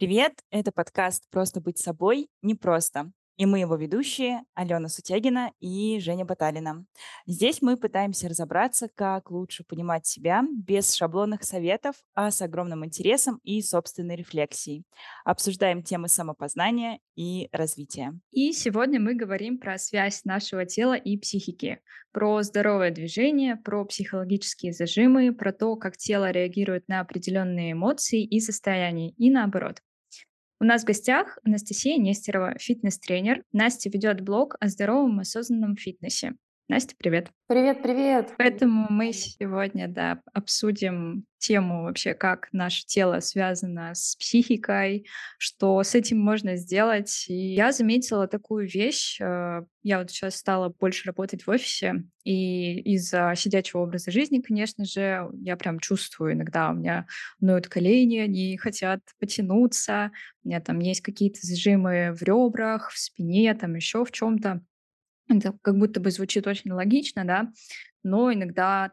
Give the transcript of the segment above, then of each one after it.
Привет, это подкаст «Просто быть собой непросто». И мы его ведущие Алена Сутягина и Женя Баталина. Здесь мы пытаемся разобраться, как лучше понимать себя без шаблонных советов, а с огромным интересом и собственной рефлексией. Обсуждаем темы самопознания и развития. И сегодня мы говорим про связь нашего тела и психики, про здоровое движение, про психологические зажимы, про то, как тело реагирует на определенные эмоции и состояния, и наоборот. У нас в гостях Анастасия Нестерова, фитнес-тренер. Настя ведет блог о здоровом осознанном фитнесе. Настя, привет. Привет. Поэтому мы сегодня, обсудим тему вообще, как наше тело связано с психикой, что с этим можно сделать. И я заметила такую вещь. Я сейчас стала больше работать в офисе, и из-за сидячего образа жизни, конечно же, я прям чувствую иногда, у меня ноют колени, они хотят потянуться, у меня там есть какие-то зажимы в ребрах, в спине, там еще в чем-то. Это как будто бы звучит очень логично, но иногда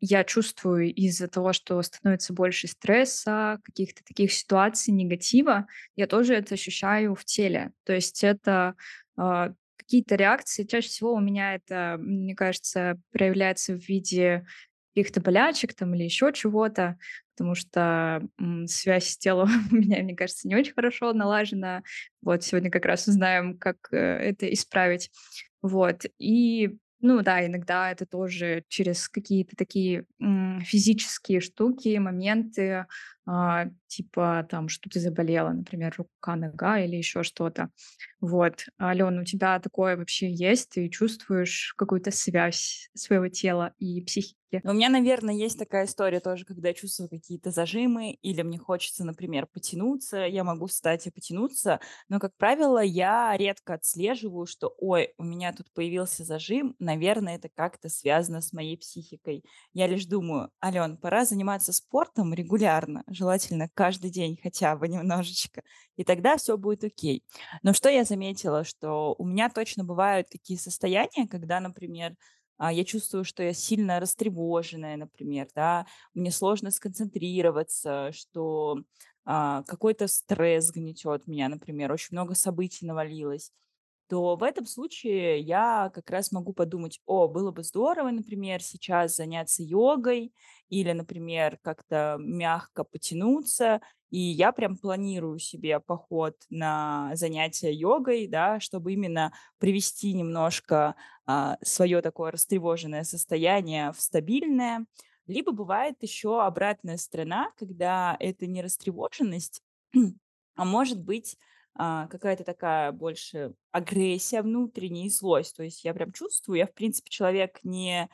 я чувствую из-за того, что становится больше стресса, каких-то таких ситуаций, негатива, я тоже это ощущаю в теле. То есть это какие-то реакции. Чаще всего у меня это, мне кажется, проявляется в виде каких-то болячек или еще чего-то, потому что связь с телом у меня, мне кажется, не очень хорошо налажена. Вот сегодня как раз узнаем, как это исправить. Вот. И, иногда это тоже через какие-то такие физические штуки, моменты, что ты заболела, например, рука, нога или еще что-то. Вот. Алена, у тебя такое вообще есть? Ты чувствуешь какую-то связь своего тела и психики? У меня, наверное, есть такая история тоже, когда я чувствую какие-то зажимы, или мне хочется, например, потянуться, я могу встать и потянуться, но, как правило, я редко отслеживаю, что, у меня тут появился зажим, наверное, это как-то связано с моей психикой. Я лишь думаю, Ален, пора заниматься спортом регулярно, желательно каждый день хотя бы немножечко, и тогда все будет окей. Но что я заметила, что у меня точно бывают такие состояния, когда, например, я чувствую, что я сильно растревоженная, например, мне сложно сконцентрироваться, что какой-то стресс гнетет меня, например, очень много событий навалилось, то в этом случае я как раз могу подумать, было бы здорово, например, сейчас заняться йогой или, например, как-то мягко потянуться, и я прям планирую себе поход на занятия йогой, чтобы именно привести немножко свое такое растревоженное состояние в стабильное. Либо бывает еще обратная сторона, когда это не растревоженность, а может быть какая-то такая больше агрессия внутренняя и злость. То есть я прям чувствую, я, в принципе, человек не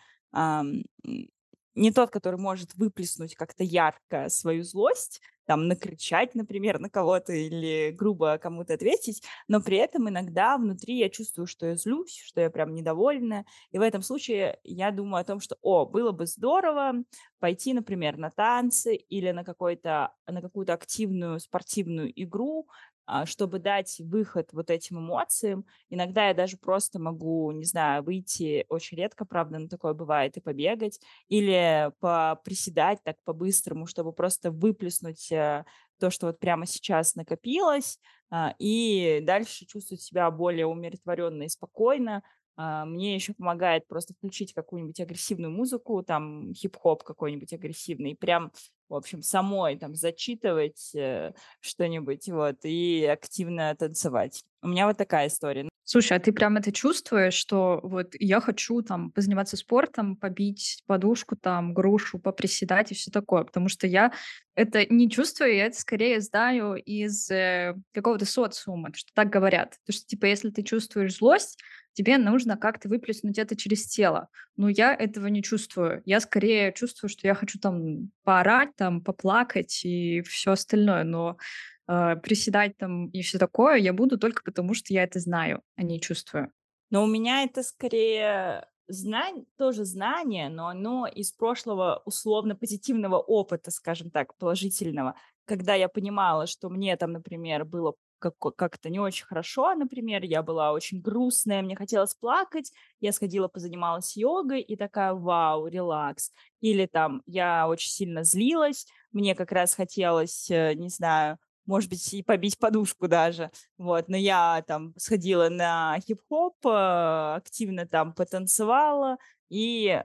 тот, который может выплеснуть как-то ярко свою злость, накричать, например, на кого-то или грубо кому-то ответить, но при этом иногда внутри я чувствую, что я злюсь, что я прям недовольна, и в этом случае я думаю о том, что, было бы здорово пойти, например, на танцы или на какую-то активную спортивную игру, чтобы дать выход вот этим эмоциям. Иногда я даже просто могу, не знаю, выйти, очень редко, правда, но такое бывает, и побегать, или поприседать так по-быстрому, чтобы просто выплеснуть то, что вот прямо сейчас накопилось, и дальше чувствовать себя более умиротворенно и спокойно. Мне еще помогает просто включить какую-нибудь агрессивную музыку, хип-хоп какой-нибудь агрессивный, и прям, в общем, самой зачитывать что-нибудь, и активно танцевать. У меня вот такая история. Слушай, а ты прям это чувствуешь, что вот я хочу позаниматься спортом, побить подушку, грушу, поприседать и все такое? Потому что я это не чувствую, я это скорее знаю из какого-то социума, что так говорят. Потому что, если ты чувствуешь злость, тебе нужно как-то выплеснуть это через тело. Но я этого не чувствую. Я скорее чувствую, что я хочу поорать, поплакать и все остальное. Но приседать и все такое я буду только потому, что я это знаю, а не чувствую. Но у меня это скорее тоже знание, но оно из прошлого условно-позитивного опыта, скажем так, положительного. Когда я понимала, что мне например, было как-то не очень хорошо, например, я была очень грустная, мне хотелось плакать, я сходила, позанималась йогой и такая, вау, релакс. Или я очень сильно злилась, мне как раз хотелось, не знаю, может быть, и побить подушку даже, вот, но я там сходила на хип-хоп, активно там потанцевала и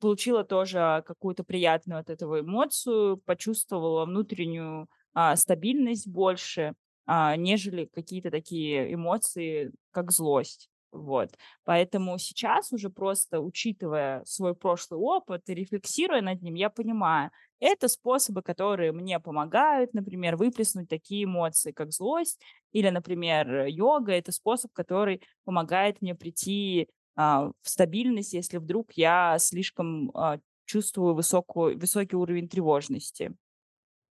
получила тоже какую-то приятную от этого эмоцию, почувствовала внутреннюю стабильность больше, нежели какие-то такие эмоции, как злость. Вот. Поэтому сейчас уже просто учитывая свой прошлый опыт и рефлексируя над ним, я понимаю, это способы, которые мне помогают, например, выплеснуть такие эмоции, как злость, или, например, йога, это способ, который помогает мне прийти в стабильность, если вдруг я слишком чувствую высокий уровень тревожности.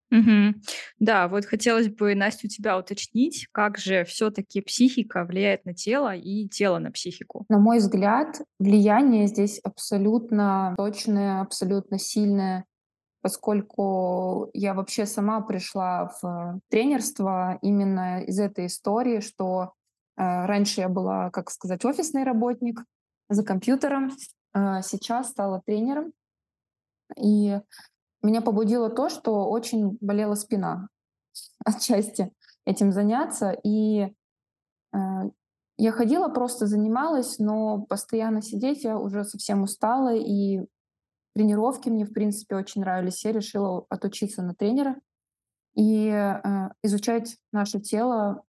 Угу. Да, вот хотелось бы, Настя, у тебя уточнить, как же все-таки психика влияет на тело и тело на психику? На мой взгляд, влияние здесь абсолютно точное, абсолютно сильное, поскольку я вообще сама пришла в тренерство именно из этой истории, что раньше я была, как сказать, офисный работник за компьютером, сейчас стала тренером, и меня побудило то, что очень болела спина отчасти этим заняться. И я ходила, просто занималась, но постоянно сидеть я уже совсем устала. И тренировки мне, в принципе, очень нравились. Я решила отучиться на тренера и изучать наше тело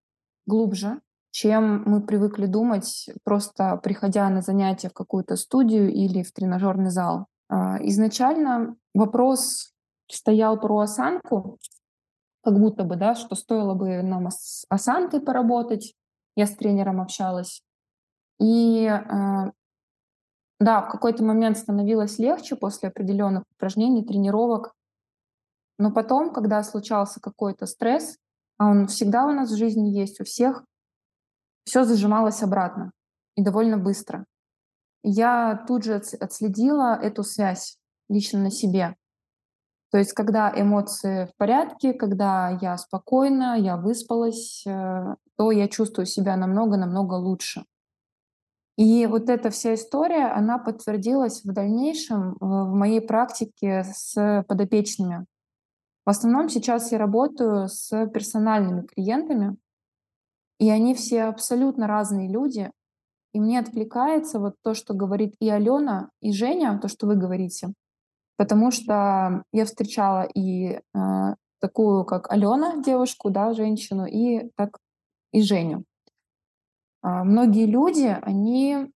глубже, чем мы привыкли думать, просто приходя на занятия в какую-то студию или в тренажерный зал. Изначально вопрос стоял про осанку, как будто бы, да, что стоило бы нам с осанкой поработать. Я с тренером общалась. И да, в какой-то момент становилось легче после определенных упражнений, тренировок. Но потом, когда случался какой-то стресс, а он всегда у нас в жизни есть, у всех, все зажималось обратно и довольно быстро. Я тут же отследила эту связь лично на себе. То есть, когда эмоции в порядке, когда я спокойна, я выспалась, то я чувствую себя намного-намного лучше. И вот эта вся история, она подтвердилась в дальнейшем в моей практике с подопечными. В основном сейчас я работаю с персональными клиентами, и они все абсолютно разные люди. И мне откликается вот то, что говорит и Алена, и Женя, то, что вы говорите. Потому что я встречала и такую, как Алена, девушку, да, женщину, и так и Женю. Многие люди, они,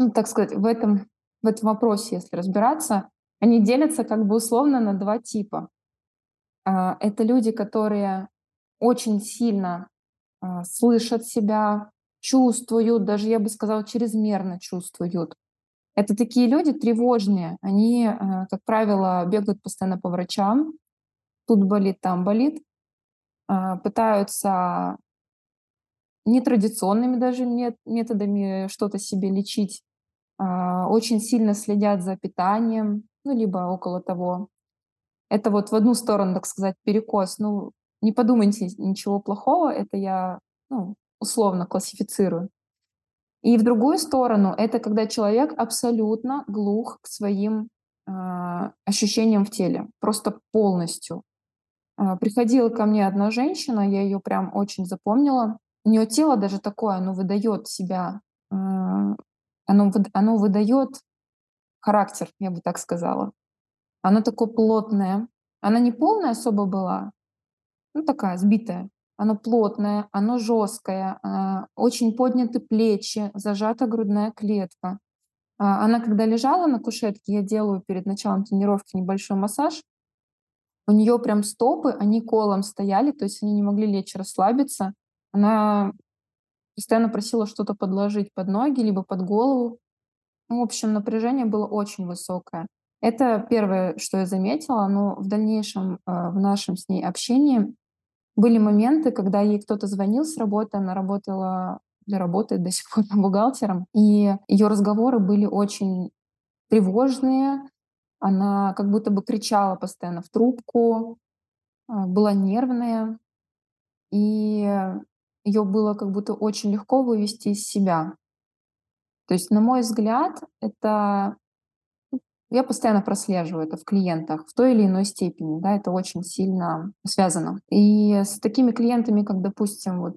ну, так сказать, в этом вопросе, если разбираться, они делятся как бы условно на два типа. Это люди, которые очень сильно слышат себя, чувствуют, даже, я бы сказала, чрезмерно чувствуют. Это такие люди тревожные. Они, как правило, бегают постоянно по врачам. Тут болит, там болит. Пытаются нетрадиционными даже методами что-то себе лечить. Очень сильно следят за питанием, ну, либо около того. Это вот в одну сторону, так сказать, перекос. Ну, не подумайте ничего плохого. Это я, ну, условно классифицирую. И в другую сторону, это когда человек абсолютно глух к своим ощущениям в теле, просто полностью. Приходила ко мне одна женщина, я ее прям очень запомнила. У нее тело даже такое, оно выдает себя, оно выдает характер, я бы так сказала. Оно такое плотное. Она не полная особо была, ну такая сбитая. Оно плотное, оно жесткое, очень подняты плечи, зажата грудная клетка. Она, когда лежала на кушетке, я делаю перед началом тренировки небольшой массаж, у нее прям стопы, они колом стояли, то есть они не могли лечь, расслабиться. Она постоянно просила что-то подложить под ноги, либо под голову. В общем, напряжение было очень высокое. Это первое, что я заметила, но в дальнейшем в нашем с ней общении были моменты, когда ей кто-то звонил с работы, она работала, или работает до сих пор бухгалтером, и ее разговоры были очень тревожные, она как будто бы кричала постоянно в трубку, была нервная, и ее было как будто очень легко вывести из себя. То есть, на мой взгляд, это Я постоянно прослеживаю это в клиентах в той или иной степени, да, это очень сильно связано. И с такими клиентами, как, допустим, вот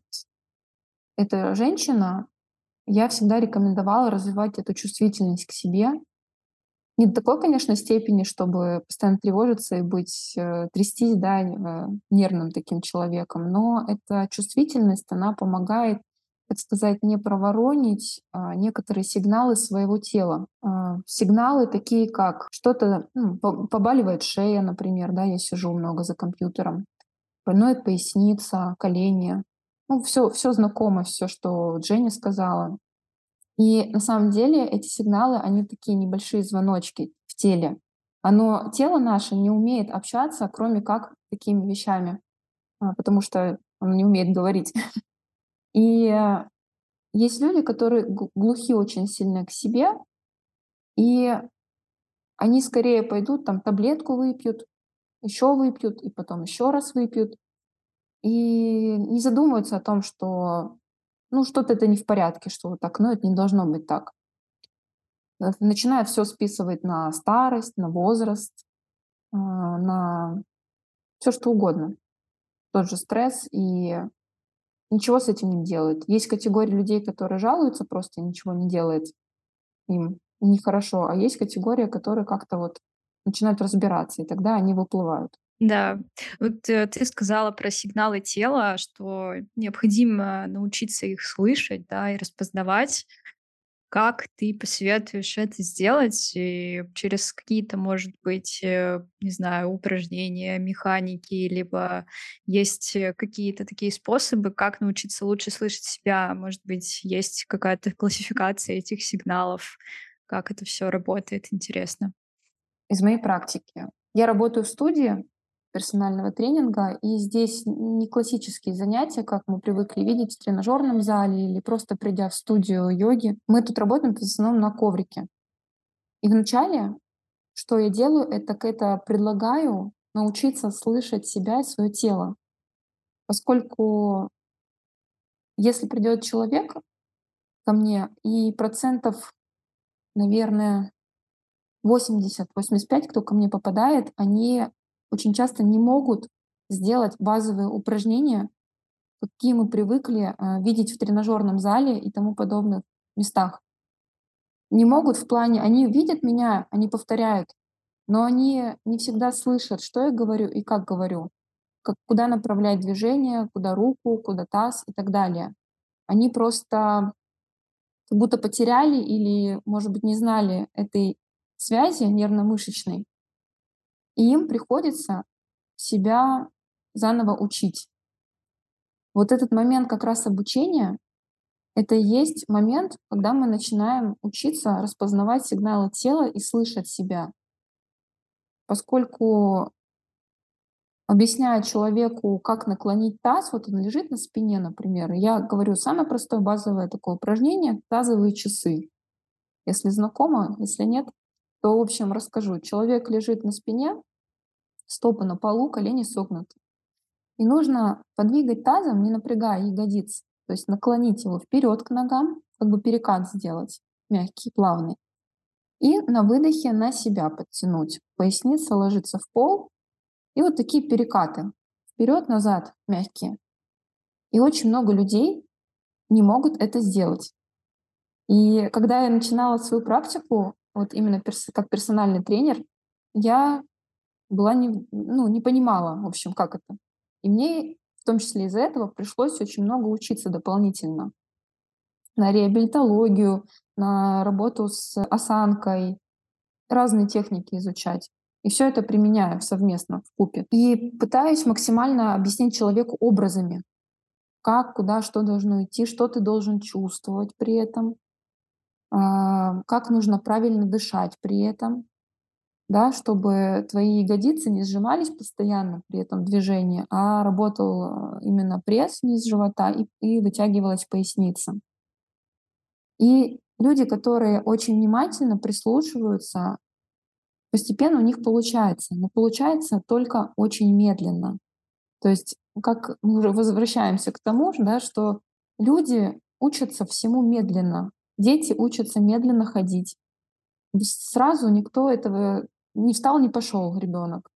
эта женщина, я всегда рекомендовала развивать эту чувствительность к себе. Не до такой, конечно, степени, чтобы постоянно тревожиться и быть, трястись, да, нервным таким человеком, но эта чувствительность, она помогает, так сказать, не проворонить некоторые сигналы своего тела. Сигналы такие, как что-то, побаливает шея, например, да, я сижу много за компьютером, больноет поясница, колени, все знакомо, все, что Женя сказала. И на самом деле эти сигналы, они такие небольшие звоночки в теле. Тело наше не умеет общаться, кроме как такими вещами, потому что оно не умеет говорить. И есть люди, которые глухи очень сильно к себе, и они скорее пойдут, там таблетку выпьют, еще выпьют, и потом еще раз выпьют. И не задумываются о том, что что-то это не в порядке, что вот так, это не должно быть так. Начинают все списывать на старость, на возраст, на все что угодно. Тот же стресс, и ничего с этим не делают. Есть категория людей, которые жалуются, просто ничего не делает им нехорошо, а есть категория, которые как-то вот начинают разбираться, и тогда они выплывают. Да, вот ты сказала про сигналы тела, что необходимо научиться их слышать, да, и распознавать. Как ты посоветуешь это сделать? И через какие-то, может быть, не знаю, упражнения, механики, либо есть какие-то такие способы, как научиться лучше слышать себя? Может быть, есть какая-то классификация этих сигналов? Как это все работает? Интересно. Из моей практики. Я работаю в студии персонального тренинга, и здесь не классические занятия, как мы привыкли видеть в тренажерном зале или просто придя в студию йоги. Мы тут работаем в основном на коврике. И вначале, что я делаю, это предлагаю научиться слышать себя и свое тело. Поскольку если придет человек ко мне, и 80-85%, кто ко мне попадает, они очень часто не могут сделать базовые упражнения, какие мы привыкли видеть в тренажерном зале и тому подобных местах. Не могут в плане, они видят меня, они повторяют, но они не всегда слышат, что я говорю и как говорю, куда направлять движение, куда руку, куда таз и так далее. Они просто как будто потеряли или, может быть, не знали этой связи нервно-мышечной, и им приходится себя заново учить. Вот этот момент как раз обучения, это и есть момент, когда мы начинаем учиться распознавать сигналы тела и слышать себя. Поскольку объясняя человеку, как наклонить таз, вот он лежит на спине, например, я говорю, самое простое базовое такое упражнение — тазовые часы. Если знакомо, если нет, то, в общем, расскажу. Человек лежит на спине, стопы на полу, колени согнуты. И нужно подвигать тазом, не напрягая ягодиц. То есть наклонить его вперед к ногам, как бы перекат сделать, мягкий, плавный. И на выдохе на себя подтянуть. Поясница ложится в пол. И вот такие перекаты. Вперед-назад, мягкие. И очень много людей не могут это сделать. И когда я начинала свою практику, вот именно как персональный тренер, я была не понимала, в общем, как это. И мне, в том числе из-за этого, пришлось очень много учиться дополнительно. На реабилитологию, на работу с осанкой, разные техники изучать. И все это применяю совместно, вкупе. И пытаюсь максимально объяснить человеку образами, как, куда, что должно идти, что ты должен чувствовать при этом, как нужно правильно дышать при этом, да, чтобы твои ягодицы не сжимались постоянно при этом движении, а работал именно пресс вниз живота и вытягивалась поясница. И люди, которые очень внимательно прислушиваются, постепенно у них получается, но получается только очень медленно. То есть как мы уже возвращаемся к тому, да, что люди учатся всему медленно. Дети учатся медленно ходить, сразу никто этого не встал, не пошел ребенок.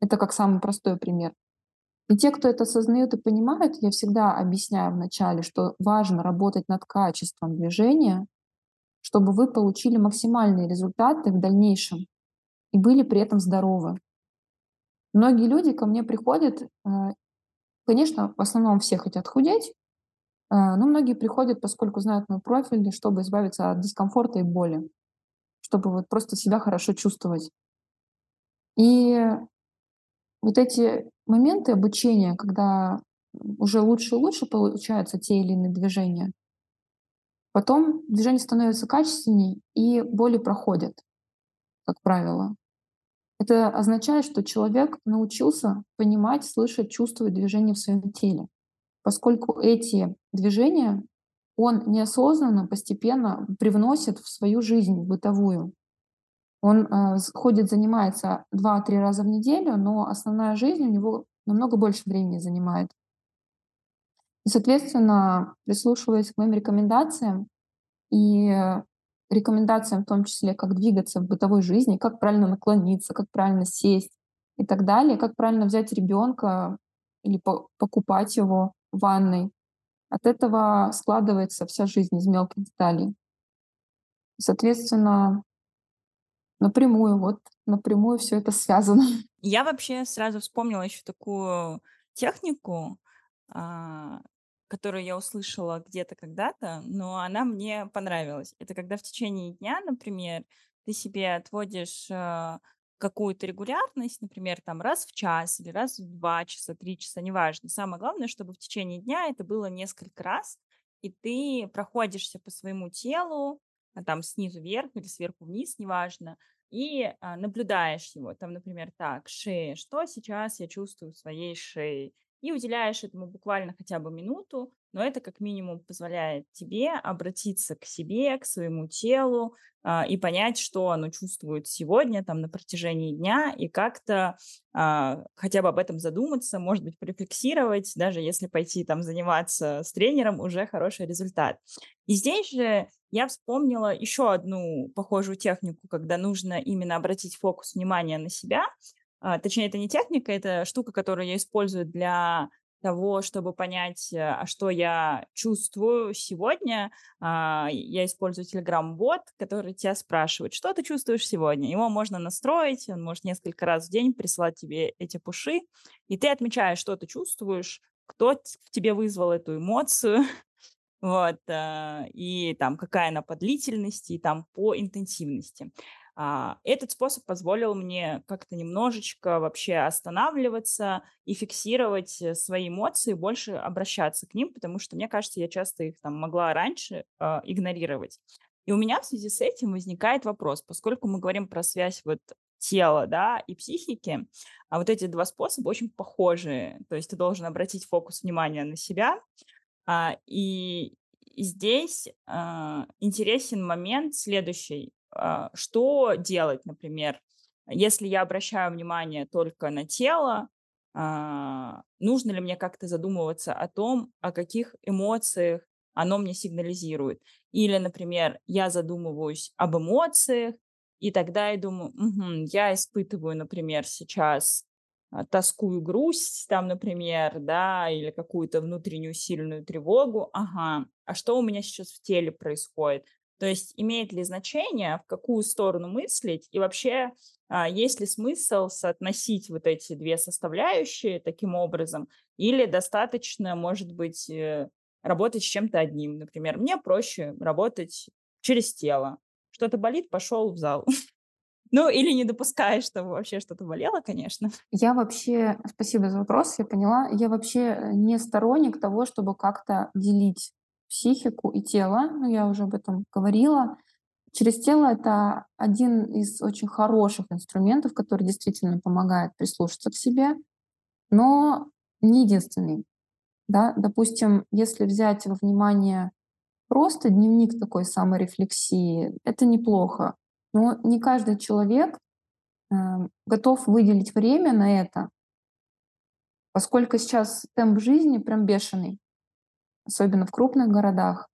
Это как самый простой пример. И те, кто это осознают и понимают, я всегда объясняю вначале, что важно работать над качеством движения, чтобы вы получили максимальные результаты в дальнейшем и были при этом здоровы. Многие люди ко мне приходят, конечно, в основном все хотят худеть, но многие приходят, поскольку знают мой профиль, чтобы избавиться от дискомфорта и боли, чтобы вот просто себя хорошо чувствовать. И вот эти моменты обучения, когда уже лучше и лучше получаются те или иные движения, потом движение становится качественнее и боли проходят, как правило. Это означает, что человек научился понимать, слышать, чувствовать движения в своем теле. Поскольку эти движения он неосознанно, постепенно привносит в свою жизнь бытовую. Он ходит, занимается 2-3 раза в неделю, но основная жизнь у него намного больше времени занимает. И, соответственно, прислушиваясь к моим рекомендациям и рекомендациям в том числе, как двигаться в бытовой жизни, как правильно наклониться, как правильно сесть и так далее, как правильно взять ребенка или покупать его в ванной. От этого складывается вся жизнь из мелких деталей. Соответственно, напрямую все это связано. Я вообще сразу вспомнила еще такую технику, которую я услышала где-то когда-то, но она мне понравилась. Это когда в течение дня, например, ты себе отводишь какую-то регулярность, например, там раз в час или раз в 2 часа, 3 часа, неважно. Самое главное, чтобы в течение дня это было несколько раз, и ты проходишься по своему телу, там снизу вверх или сверху вниз, неважно, и наблюдаешь его. Там, например, так, шея, что сейчас я чувствую в своей шее? И уделяешь этому буквально хотя бы минуту, но это как минимум позволяет тебе обратиться к себе, к своему телу и понять, что оно чувствует сегодня, там, на протяжении дня, и как-то хотя бы об этом задуматься, может быть, порефлексировать, даже если пойти там заниматься с тренером, уже хороший результат. И здесь же я вспомнила еще одну похожую технику, когда нужно именно обратить фокус внимания на себя. Точнее, это не техника, это штука, которую я использую для того, чтобы понять, что я чувствую сегодня. Я использую Telegram-бот, который тебя спрашивает, что ты чувствуешь сегодня. Его можно настроить, он может несколько раз в день присылать тебе эти пуши, и ты отмечаешь, что ты чувствуешь, кто в тебе вызвал эту эмоцию, вот, и там какая она по длительности, и там по интенсивности. Этот способ позволил мне как-то немножечко вообще останавливаться и фиксировать свои эмоции, больше обращаться к ним, потому что, мне кажется, я часто их там могла раньше игнорировать. И у меня в связи с этим возникает вопрос, поскольку мы говорим про связь вот тела, да, и психики, а вот эти два способа очень похожи, то есть ты должен обратить фокус внимания на себя, и здесь интересен момент следующий. Что делать, например, если я обращаю внимание только на тело, нужно ли мне как-то задумываться о том, о каких эмоциях оно мне сигнализирует? Или, например, я задумываюсь об эмоциях, и тогда я думаю, я испытываю, например, сейчас тоску и грусть, там, например, да, или какую-то внутреннюю сильную тревогу. А что у меня сейчас в теле происходит? То есть имеет ли значение, в какую сторону мыслить, и вообще есть ли смысл соотносить вот эти две составляющие таким образом, или достаточно, может быть, работать с чем-то одним. Например, мне проще работать через тело. Что-то болит, пошел в зал. Ну, или не допускаешь, чтобы вообще что-то болело, конечно. Я вообще, спасибо за вопрос, я поняла, я вообще не сторонник того, чтобы как-то делить психику и тело, я уже об этом говорила. Через тело это один из очень хороших инструментов, который действительно помогает прислушаться к себе, но не единственный. Да? Допустим, если взять во внимание просто дневник такой саморефлексии, это неплохо, но не каждый человек готов выделить время на это, поскольку сейчас темп жизни прям бешеный, особенно в крупных городах.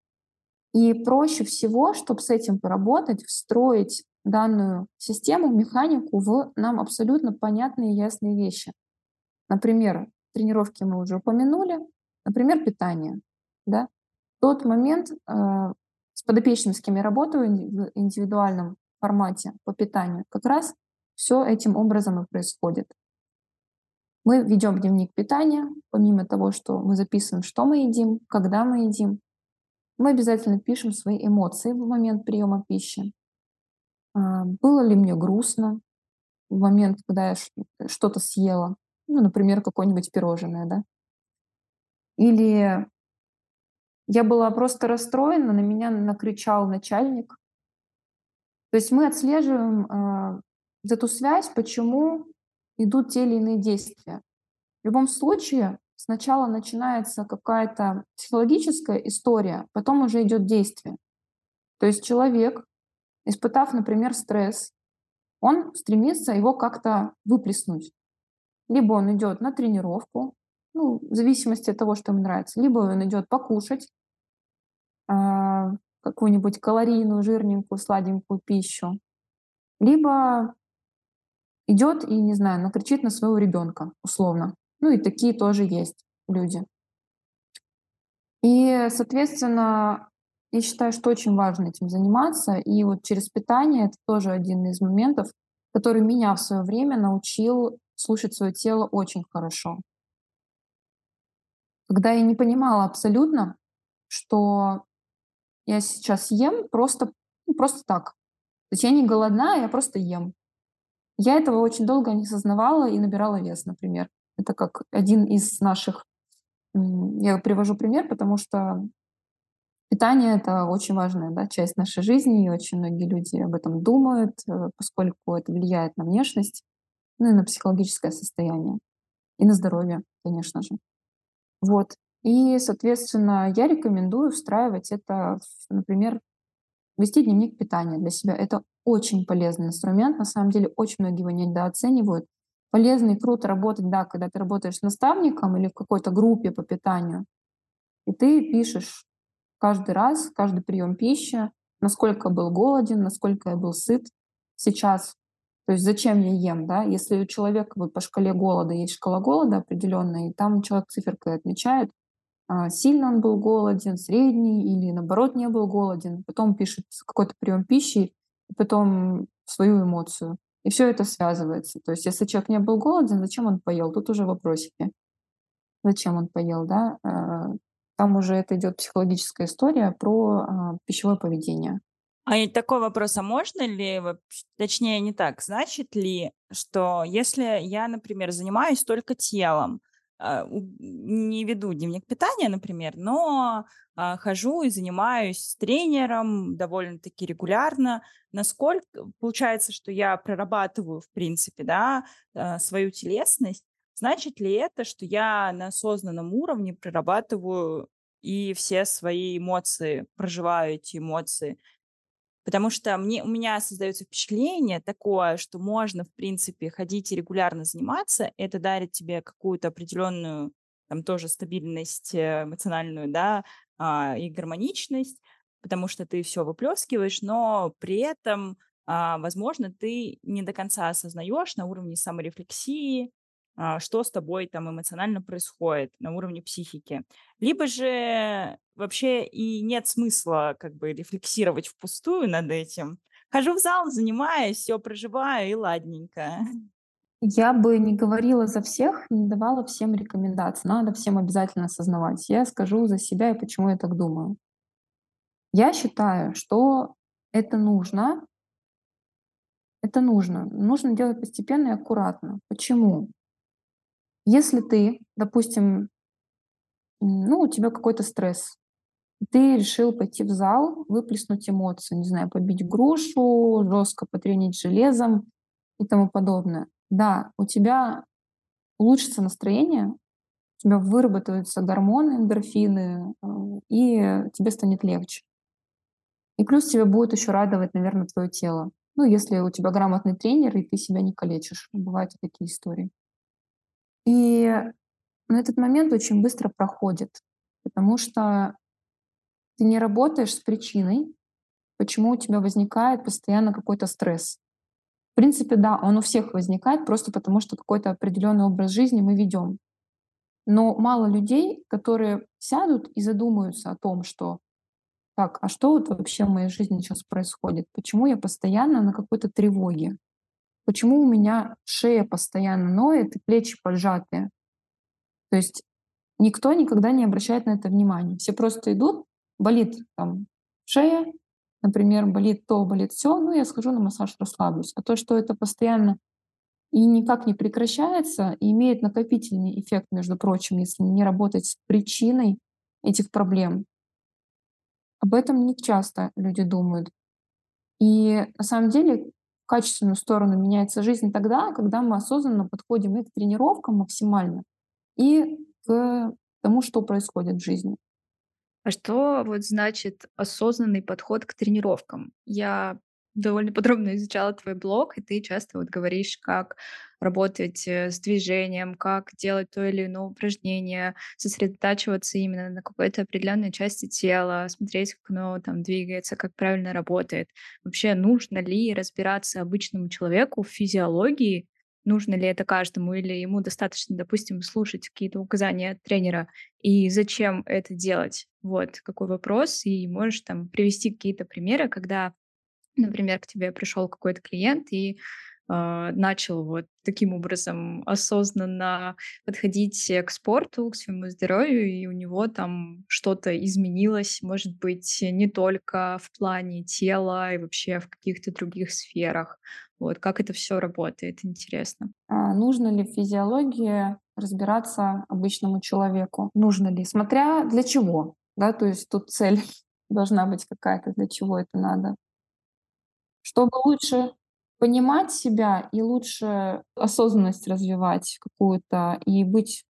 И проще всего, чтобы с этим поработать, встроить данную систему, механику в нам абсолютно понятные и ясные вещи. Например, тренировки мы уже упомянули, например, питание. Да? В тот момент с подопечным, с кем я работаю в индивидуальном формате по питанию, как раз все этим образом и происходит. Мы ведем дневник питания, помимо того, что мы записываем, что мы едим, когда мы едим. Мы обязательно пишем свои эмоции в момент приема пищи. Было ли мне грустно в момент, когда я что-то съела, ну, например, какое-нибудь пирожное, да? Или я была просто расстроена, на меня накричал начальник. То есть мы отслеживаем эту связь, почему идут те или иные действия. В любом случае сначала начинается какая-то психологическая история, потом уже идет действие. То есть человек, испытав, например, стресс, он стремится его как-то выплеснуть. Либо он идет на тренировку, ну, в зависимости от того, что ему нравится, либо он идет покушать какую-нибудь калорийную, жирненькую, сладенькую пищу, либо идет и, не знаю, но кричит на своего ребенка, условно. Ну и такие тоже есть люди. И, соответственно, я считаю, что очень важно этим заниматься. И вот через питание это тоже один из моментов, который меня в свое время научил слушать свое тело очень хорошо. Когда я не понимала абсолютно, что я сейчас ем просто так. То есть я не голодна, я просто ем. Я этого очень долго не осознавала и набирала вес, например. Это как один из наших... Я привожу пример, потому что питание — это очень важная, да, часть нашей жизни, и очень многие люди об этом думают, поскольку это влияет на внешность, ну и на психологическое состояние, и на здоровье, конечно же. Вот. И, соответственно, я рекомендую встраивать это, например, вести дневник питания для себя. Это очень полезный инструмент. На самом деле очень многие его недооценивают. Полезно и круто работать, да, когда ты работаешь с наставником или в какой-то группе по питанию. И ты пишешь каждый раз, каждый прием пищи, насколько был голоден, насколько я был сыт сейчас. То есть зачем я ем, да? Если у человека вот по шкале голода есть шкала голода определенная, и там человек циферкой отмечает, сильно он был голоден, средний или, наоборот, не был голоден. Потом пишет какой-то прием пищи, и потом свою эмоцию. И все это связывается. То есть если человек не был голоден, зачем он поел? Тут уже вопросики. Зачем он поел, да? Там уже это идет психологическая история про пищевое поведение. А такой вопрос, а можно ли, точнее не так, значит ли, что если я, например, занимаюсь только телом, не веду дневник питания, например, но хожу и занимаюсь с тренером довольно-таки регулярно. Насколько получается, что я прорабатываю, в принципе, да, свою телесность, значит ли это, что я на осознанном уровне прорабатываю и все свои эмоции, проживаю эти эмоции? Потому что у меня создается впечатление такое, что можно, в принципе, ходить и регулярно заниматься. Это дарит тебе какую-то определенную, там, тоже стабильность эмоциональную, да, и гармоничность, потому что ты все выплескиваешь, но при этом, возможно, ты не до конца осознаешь на уровне саморефлексии, что с тобой там эмоционально происходит на уровне психики. Либо же вообще и нет смысла как бы рефлексировать впустую над этим. Хожу в зал, занимаюсь, все проживаю и ладненько. Я бы не говорила за всех, не давала всем рекомендаций. Надо всем обязательно осознавать. Я скажу за себя и почему я так думаю. Я считаю, что это нужно. Это нужно. Нужно делать постепенно и аккуратно. Почему? Если ты, допустим, ну, у тебя какой-то стресс, ты решил пойти в зал, выплеснуть эмоции, не знаю, побить грушу, жестко потренить железом и тому подобное. Да, у тебя улучшится настроение, у тебя выработаются гормоны, эндорфины, и тебе станет легче. И плюс тебя будет еще радовать, наверное, твое тело. Ну, если у тебя грамотный тренер, и ты себя не калечишь. Бывают и такие истории. И на этот момент очень быстро проходит, потому что ты не работаешь с причиной, почему у тебя возникает постоянно какой-то стресс. В принципе, да, он у всех возникает просто потому, что какой-то определенный образ жизни мы ведем. Но мало людей, которые сядут и задумаются о том, что так, а что вот вообще в моей жизни сейчас происходит? Почему я постоянно на какой-то тревоге? Почему у меня шея постоянно ноет и плечи поджатые? То есть никто никогда не обращает на это внимания. Все просто идут, болит там шея, например, болит то, болит все, ну я схожу на массаж, расслаблюсь. А то, что это постоянно и никак не прекращается, и имеет накопительный эффект, между прочим, если не работать с причиной этих проблем. Об этом не часто люди думают. И на самом деле в качественную сторону меняется жизнь тогда, когда мы осознанно подходим и к тренировкам максимально, и к тому, что происходит в жизни. А что вот значит осознанный подход к тренировкам? Я довольно подробно изучала твой блог, и ты часто вот говоришь, как работать с движением, как делать то или иное упражнение, сосредотачиваться именно на какой-то определенной части тела, смотреть, как оно там двигается, как правильно работает. Вообще, нужно ли разбираться обычному человеку в физиологии? Нужно ли это каждому? Или ему достаточно, допустим, слушать какие-то указания от тренера? И зачем это делать? Вот какой вопрос. И можешь там привести какие-то примеры, когда, например, к тебе пришел какой-то клиент и начал вот таким образом осознанно подходить к спорту, к своему здоровью, и у него там что-то изменилось, может быть, не только в плане тела и вообще в каких-то других сферах. Вот как это все работает, интересно. А нужно ли в физиологии разбираться обычному человеку? Нужно ли? Смотря для чего, да, то есть тут цель должна быть какая-то, для чего это надо. Чтобы лучше понимать себя и лучше осознанность развивать какую-то и быть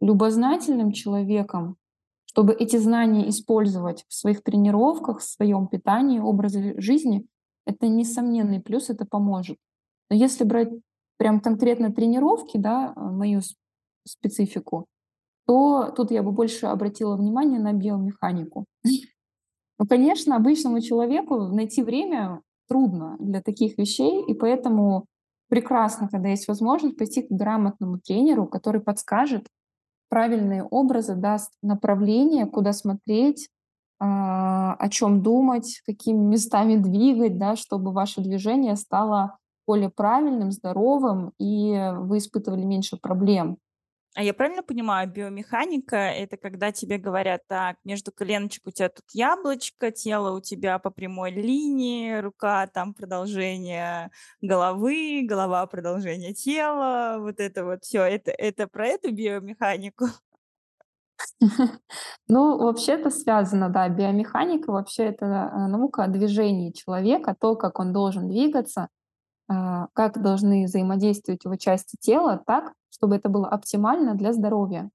любознательным человеком, чтобы эти знания использовать в своих тренировках, в своем питании, образе жизни, это несомненный плюс, это поможет. Но если брать прям конкретно тренировки, да, мою специфику, то тут я бы больше обратила внимание на биомеханику. Ну, конечно, обычному человеку найти время трудно для таких вещей, и поэтому прекрасно, когда есть возможность пойти к грамотному тренеру, который подскажет правильные образы, даст направление, куда смотреть, о чем думать, какими местами двигать, да, чтобы ваше движение стало более правильным, здоровым, и вы испытывали меньше проблем. А я правильно понимаю, биомеханика — это когда тебе говорят, так, между коленочек у тебя тут яблочко, тело у тебя по прямой линии, рука там продолжение головы, голова продолжение тела, вот это вот все. Это про эту биомеханику? Ну, вообще-то связано, да, биомеханика, вообще это наука о движении человека, то, как он должен двигаться, как должны взаимодействовать его части тела так, чтобы это было оптимально для здоровья.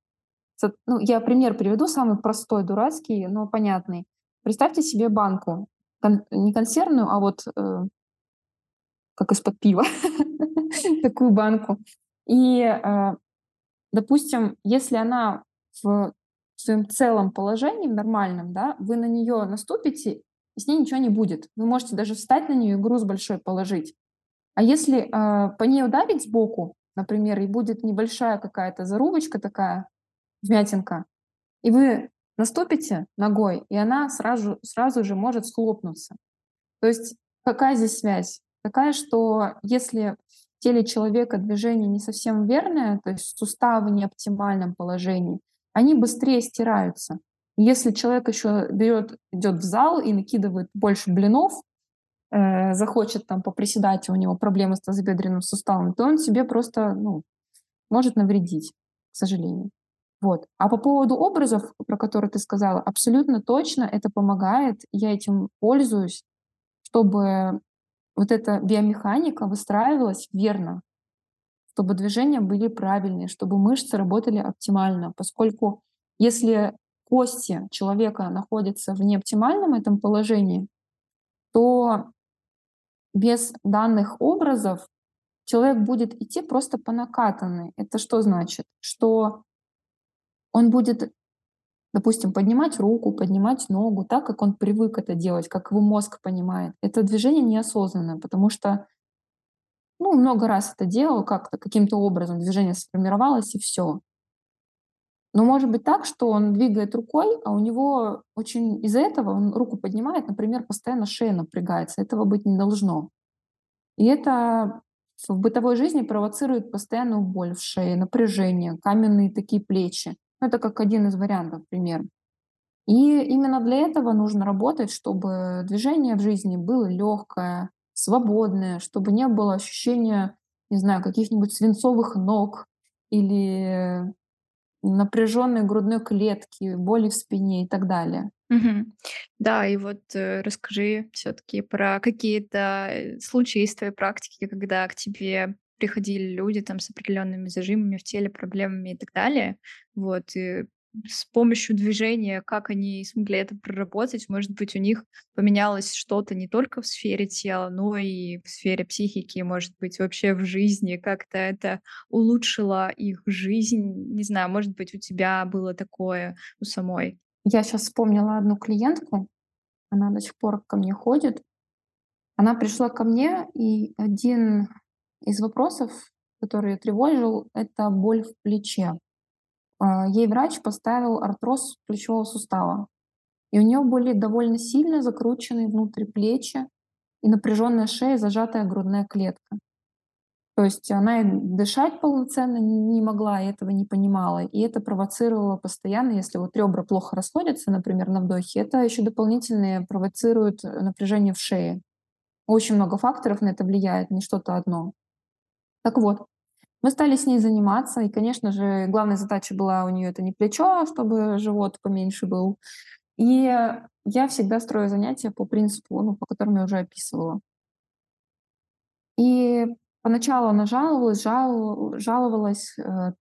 Ну, я пример приведу, самый простой, дурацкий, но понятный. Представьте себе банку, не консервную, а вот как из-под пива, такую банку. И, допустим, если она в своем целом положении, в нормальном, да, вы на нее наступите, и с ней ничего не будет. Вы можете даже встать на нее и груз большой положить. А если по ней ударить сбоку, например, и будет небольшая какая-то зарубочка такая, вмятинка, и вы наступите ногой, и она сразу же может схлопнуться. То есть какая здесь связь? Такая, что если в теле человека движение не совсем верное, то есть суставы не в оптимальном положении, они быстрее стираются. Если человек еще идет в зал и накидывает больше блинов, захочет там поприседать, у него проблемы с тазобедренным суставом, то он себе просто, ну, может навредить, к сожалению. Вот. А по поводу образов, про которые ты сказала, абсолютно точно это помогает, я этим пользуюсь, чтобы вот эта биомеханика выстраивалась верно, чтобы движения были правильные, чтобы мышцы работали оптимально, поскольку если кости человека находятся в неоптимальном этом положении, то без данных образов человек будет идти просто по накатанной. Это что значит? Что он будет Допустим, поднимать руку, поднимать ногу, так, как он привык это делать, как его мозг понимает. Это движение неосознанное, потому что, ну, много раз это делал как-то, каким-то образом движение сформировалось, и все. Но может быть так, что он двигает рукой, а у него очень из-за этого он руку поднимает, например, постоянно шея напрягается. Этого быть не должно. И это в бытовой жизни провоцирует постоянную боль в шее, напряжение, каменные такие плечи. Это как один из вариантов, пример. И именно для этого нужно работать, чтобы движение в жизни было легкое, свободное, чтобы не было ощущения, не знаю, каких-нибудь свинцовых ног или напряженной грудной клетки, боли в спине и так далее. Угу. Да, и вот расскажи все-таки про какие-то случаи из твоей практики, когда к тебе приходили люди там, с определенными зажимами в теле, проблемами и так далее. Вот, и с помощью движения, как они смогли это проработать, может быть, у них поменялось что-то не только в сфере тела, но и в сфере психики, может быть, вообще в жизни, как-то это улучшило их жизнь. Не знаю, может быть, у тебя было такое у самой. Я сейчас вспомнила одну клиентку, она до сих пор ко мне ходит. Она пришла ко мне, и один из вопросов, который ее тревожил, это боль в плече. Ей врач поставил артроз плечевого сустава. И у нее были довольно сильно закрученные внутрь плечи и напряженная шея, зажатая грудная клетка. То есть она и дышать полноценно не могла, и этого не понимала. И это провоцировало постоянно, если вот ребра плохо расходятся, например, на вдохе, это еще дополнительно провоцирует напряжение в шее. Очень много факторов на это влияет, не что-то одно. Так вот, мы стали с ней заниматься, и, конечно же, главная задача была у нее это не плечо, чтобы живот поменьше был. И я всегда строю занятия по принципу, ну, по которому я уже описывала. И поначалу она жаловалась,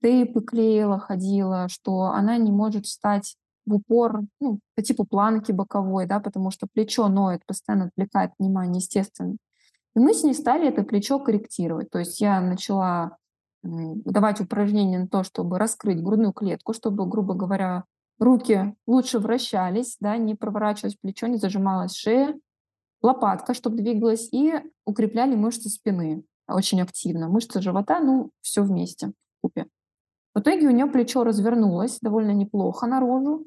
тейпы клеила, ходила, что она не может встать в упор, ну, по типу планки боковой, да, потому что плечо ноет, постоянно отвлекает внимание, естественно. И мы с ней стали это плечо корректировать. То есть я начала давать упражнения на то, чтобы раскрыть грудную клетку, чтобы, грубо говоря, руки лучше вращались, да, не проворачивалось плечо, не зажималась шея, лопатка, чтобы двигалась, и укрепляли мышцы спины очень активно, мышцы живота, ну, все вместе, в купе. В итоге у нее плечо развернулось довольно неплохо наружу,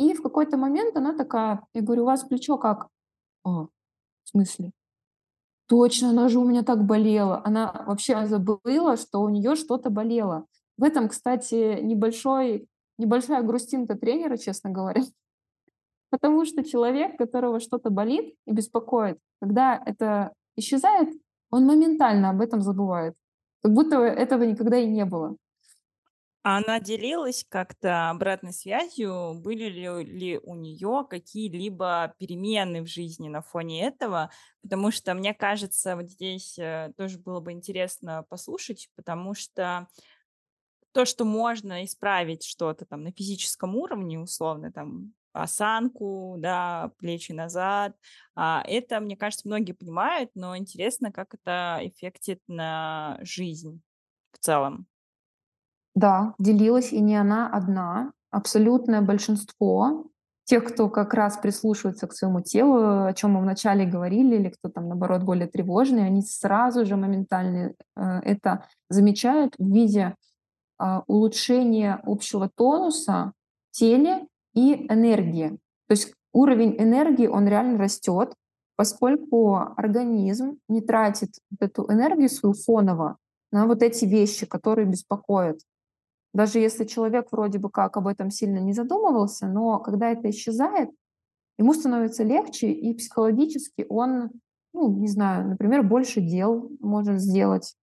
и в какой-то момент она такая, я говорю, у вас плечо как? О, в смысле? Точно, она же у меня так болела. Она вообще забыла, что у нее что-то болело. В этом, кстати, небольшая грустинка тренера, честно говоря. Потому что человек, которого что-то болит и беспокоит, когда это исчезает, он моментально об этом забывает. Как будто этого никогда и не было. А она делилась как-то обратной связью? Были ли у нее какие-либо перемены в жизни на фоне этого? Потому что, мне кажется, вот здесь тоже было бы интересно послушать, потому что то, что можно исправить что-то там на физическом уровне, условно, там, осанку, да, плечи назад, это, мне кажется, многие понимают, но интересно, как это эффектит на жизнь в целом. Да, делилась, и не она одна. Абсолютное большинство тех, кто как раз прислушивается к своему телу, о чем мы вначале говорили, или кто там, наоборот, более тревожный, они сразу же моментально это замечают в виде улучшения общего тонуса в теле и энергии. То есть уровень энергии, он реально растет, поскольку организм не тратит вот эту энергию свою фоново на вот эти вещи, которые беспокоят. Даже если человек вроде бы как об этом сильно не задумывался, но когда это исчезает, ему становится легче, и психологически он, ну, не знаю, например, больше дел может сделать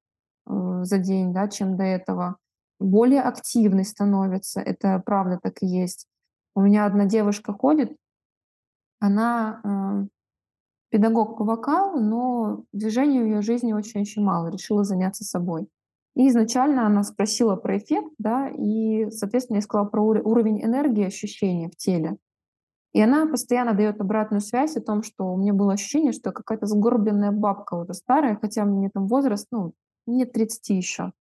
за день, да, чем до этого. Более активный становится, это правда так и есть. У меня одна девушка ходит, она педагог по вокалу, но движений в ее жизни очень-очень мало, решила заняться собой. И изначально она спросила про эффект, да, и, соответственно, я сказала про уровень энергии, ощущения в теле. И она постоянно дает обратную связь о том, что у меня было ощущение, что я какая-то сгорбленная бабка уже старая, хотя мне там возраст, ну, мне 30 еще.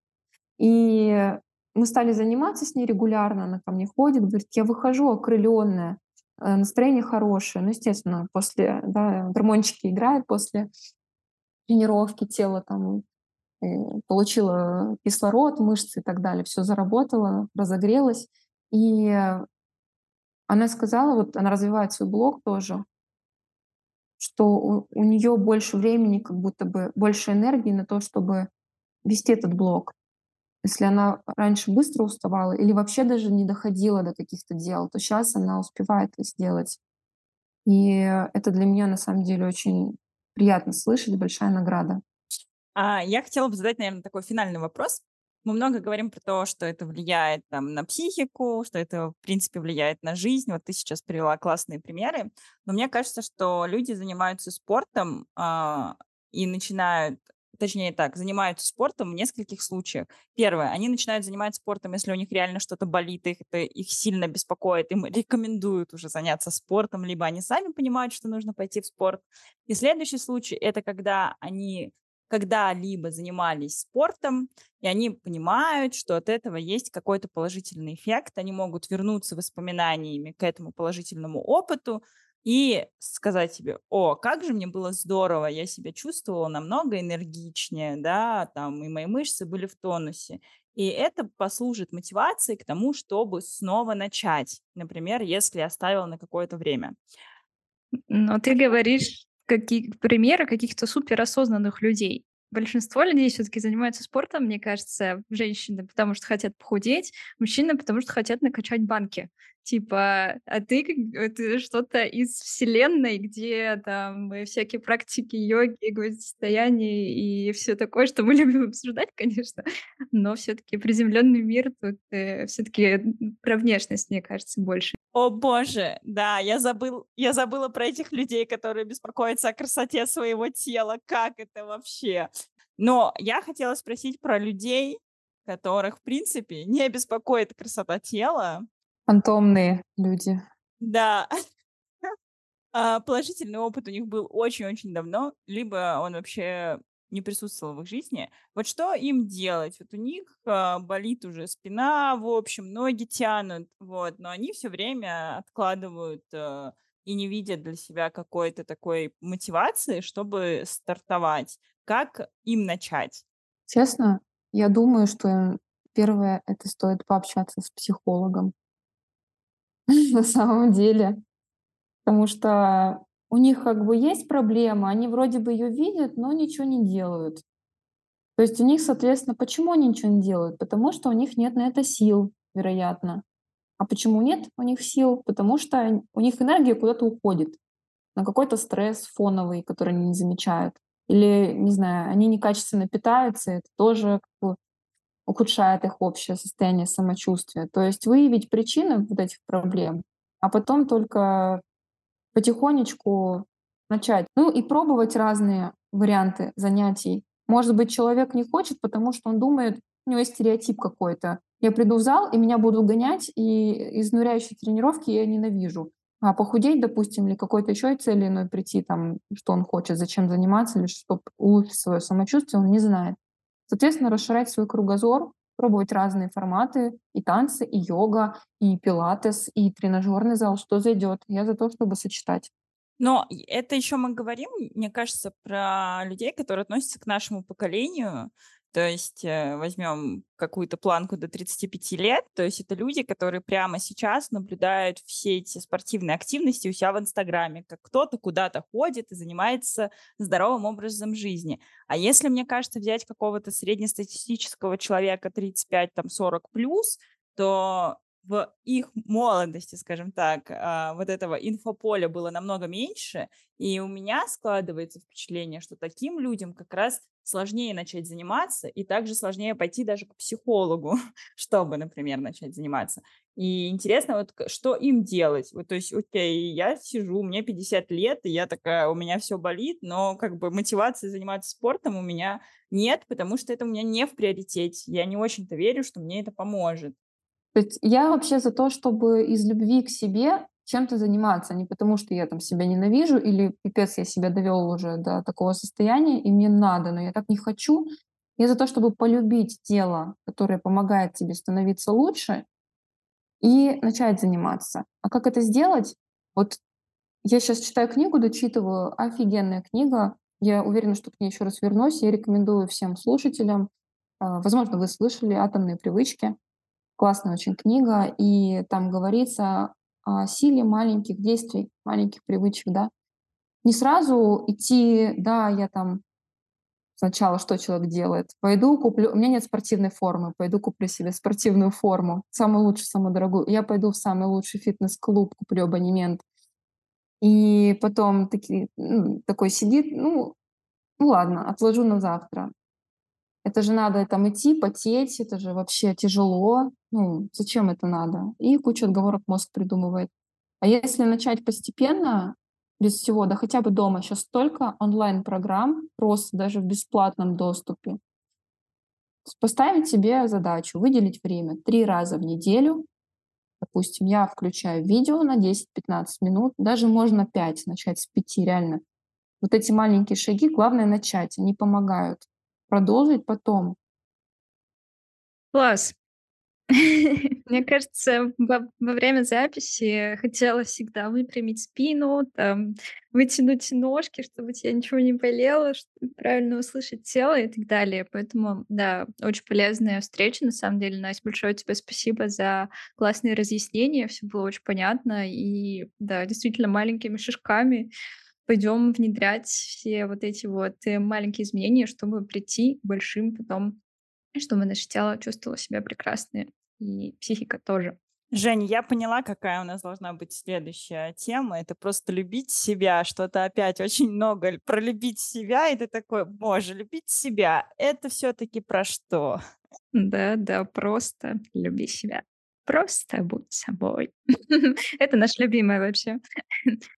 И Мы стали заниматься с ней регулярно, она ко мне ходит, говорит, я выхожу окрыленная, настроение хорошее. Ну, естественно, после, да, гормончики играют после тренировки, тело там получило кислород, мышцы и так далее, все заработало, разогрелось. И она сказала, вот она развивает свой блог тоже, что у нее больше времени, как будто бы больше энергии на то, чтобы вести этот блог. Если она раньше быстро уставала или вообще даже не доходила до каких-то дел, то сейчас она успевает это сделать. И это для меня, на самом деле, очень приятно слышать, большая награда. Я хотела бы задать, наверное, такой финальный вопрос. Мы много говорим про то, что это влияет там, на психику, что это, в принципе, влияет на жизнь. Вот ты сейчас привела классные примеры. Но мне кажется, что люди занимаются спортом и начинают... Точнее так, занимаются спортом в нескольких случаях. Первое, они начинают заниматься спортом, если у них реально что-то болит, их сильно беспокоит, им рекомендуют уже заняться спортом, либо они сами понимают, что нужно пойти в спорт. И следующий случай – это когда они когда-либо занимались спортом, и они понимают, что от этого есть какой-то положительный эффект, они могут вернуться воспоминаниями к этому положительному опыту, и сказать себе, о, как же мне было здорово, я себя чувствовала намного энергичнее, да, там и мои мышцы были в тонусе. И это послужит мотивацией к тому, чтобы снова начать, например, если оставила на какое-то время. Но ты говоришь примеры каких-то суперосознанных людей. Большинство людей все-таки занимаются спортом, мне кажется, женщины, потому что хотят похудеть, мужчины, потому что хотят накачать банки. Типа, а ты что-то из вселенной, где там всякие практики йоги, гвоздистояния и все такое, что мы любим обсуждать, конечно, но все-таки приземленный мир тут все-таки про внешность, мне кажется, больше. О боже, да, я забыла про этих людей, которые беспокоятся о красоте своего тела, как это вообще? Но я хотела спросить про людей, которых, в принципе, не беспокоит красота тела. Фантомные люди. Да. Положительный опыт у них был очень-очень давно, либо он вообще не присутствовал в их жизни. Вот что им делать? Вот у них болит уже спина, в общем, ноги тянут, вот, но они все время откладывают и не видят для себя какой-то такой мотивации, чтобы стартовать. Как им начать? Честно, я думаю, что первое, это стоит пообщаться с психологом. На самом деле. Потому что у них как бы есть проблема, они вроде бы ее видят, но ничего не делают. То есть у них, соответственно, почему они ничего не делают? Потому что у них нет на это сил, вероятно. А почему нет у них сил? Потому что у них энергия куда-то уходит. На какой-то стресс фоновый, который они не замечают. Или, не знаю, они некачественно питаются, это тоже как бы ухудшает их общее состояние самочувствия. То есть выявить причины вот этих проблем, а потом только потихонечку начать. Ну и пробовать разные варианты занятий. Может быть, человек не хочет, потому что он думает, у него есть стереотип какой-то. Я приду в зал, и меня будут гонять, и изнуряющие тренировки я ненавижу. А похудеть, допустим, или какой-то еще цели иной прийти, там, что он хочет, зачем заниматься, или чтобы улучшить свое самочувствие, он не знает. Соответственно, расширять свой кругозор, пробовать разные форматы, и танцы, и йога, и пилатес, и тренажерный зал, что зайдет. Я за то, чтобы сочетать. Но это еще мы говорим, мне кажется, про людей, которые относятся к нашему поколению. То есть возьмем какую-то планку до 35 лет. То есть это люди, которые прямо сейчас наблюдают все эти спортивные активности у себя в Инстаграме, как кто-то куда-то ходит и занимается здоровым образом жизни. А если, мне кажется, взять какого-то среднестатистического человека 35-40+, то в их молодости, скажем так, вот этого инфополя было намного меньше, и у меня складывается впечатление, что таким людям как раз сложнее начать заниматься, и также сложнее пойти даже к психологу, чтобы, например, начать заниматься. И интересно, вот что им делать? Вот, то есть, окей, я сижу, мне 50 лет, и я такая, у меня все болит, но как бы мотивации заниматься спортом у меня нет, потому что это у меня не в приоритете. Я не очень-то верю, что мне это поможет. То есть я вообще за то, чтобы из любви к себе чем-то заниматься, не потому что я там себя ненавижу или, пипец, я себя довел уже до такого состояния, и мне надо, но я так не хочу, Я за то, чтобы полюбить дело, которое помогает тебе становиться лучше, и начать заниматься. А как это сделать? Вот я сейчас читаю книгу, дочитываю, офигенная книга. Я уверена, что к ней еще раз вернусь. Я рекомендую всем слушателям. Возможно, вы слышали «Атомные привычки». Классная очень книга. И там говорится о силе маленьких действий, маленьких привычек, да. Не сразу идти, да, я там сначала что человек делает? Пойду куплю... У меня нет спортивной формы. Пойду куплю себе спортивную форму. Самую лучшую, самую дорогую. Я пойду в самый лучший фитнес-клуб, куплю абонемент. И потом такой сидит, ну ладно, отложу на завтра. Это же надо там идти, потеть, это же вообще тяжело. Зачем это надо? И кучу отговорок мозг придумывает. А если начать постепенно, без всего, да хотя бы дома, сейчас столько онлайн-программ, просто даже в бесплатном доступе. Поставить себе задачу, выделить время 3 раза в неделю. Допустим, я включаю видео на 10-15 минут, даже можно 5, начать с 5, реально. Вот эти маленькие шаги, главное начать, они помогают. Продолжить потом. Класс. Мне кажется, во время записи хотела всегда выпрямить спину, там, вытянуть ножки, чтобы у тебя ничего не болело, чтобы правильно услышать тело и так далее. Поэтому, да, очень полезная встреча, на самом деле. Настя, большое тебе спасибо за классные разъяснения, все было очень понятно. И, да, действительно, маленькими шишками пойдем внедрять все вот эти вот маленькие изменения, чтобы прийти к большим потом, чтобы наше тело чувствовало себя прекрасно. И психика тоже. Жень, я поняла, какая у нас должна быть следующая тема. Это просто любить себя. Что-то опять очень много про любить себя. И ты такой, боже, любить себя. Это все-таки про что? Да, просто люби себя. Просто будь собой. Это наше любимое вообще.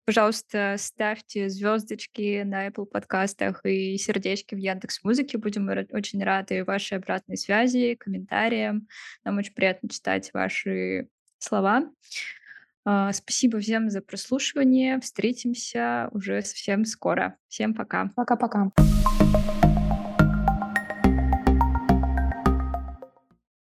Пожалуйста, ставьте звездочки на Apple подкастах и сердечки в Яндекс.Музыке. Будем очень рады вашей обратной связи, комментариям. Нам очень приятно читать ваши слова. Спасибо всем за прослушивание. Встретимся уже совсем скоро. Всем пока. Пока-пока.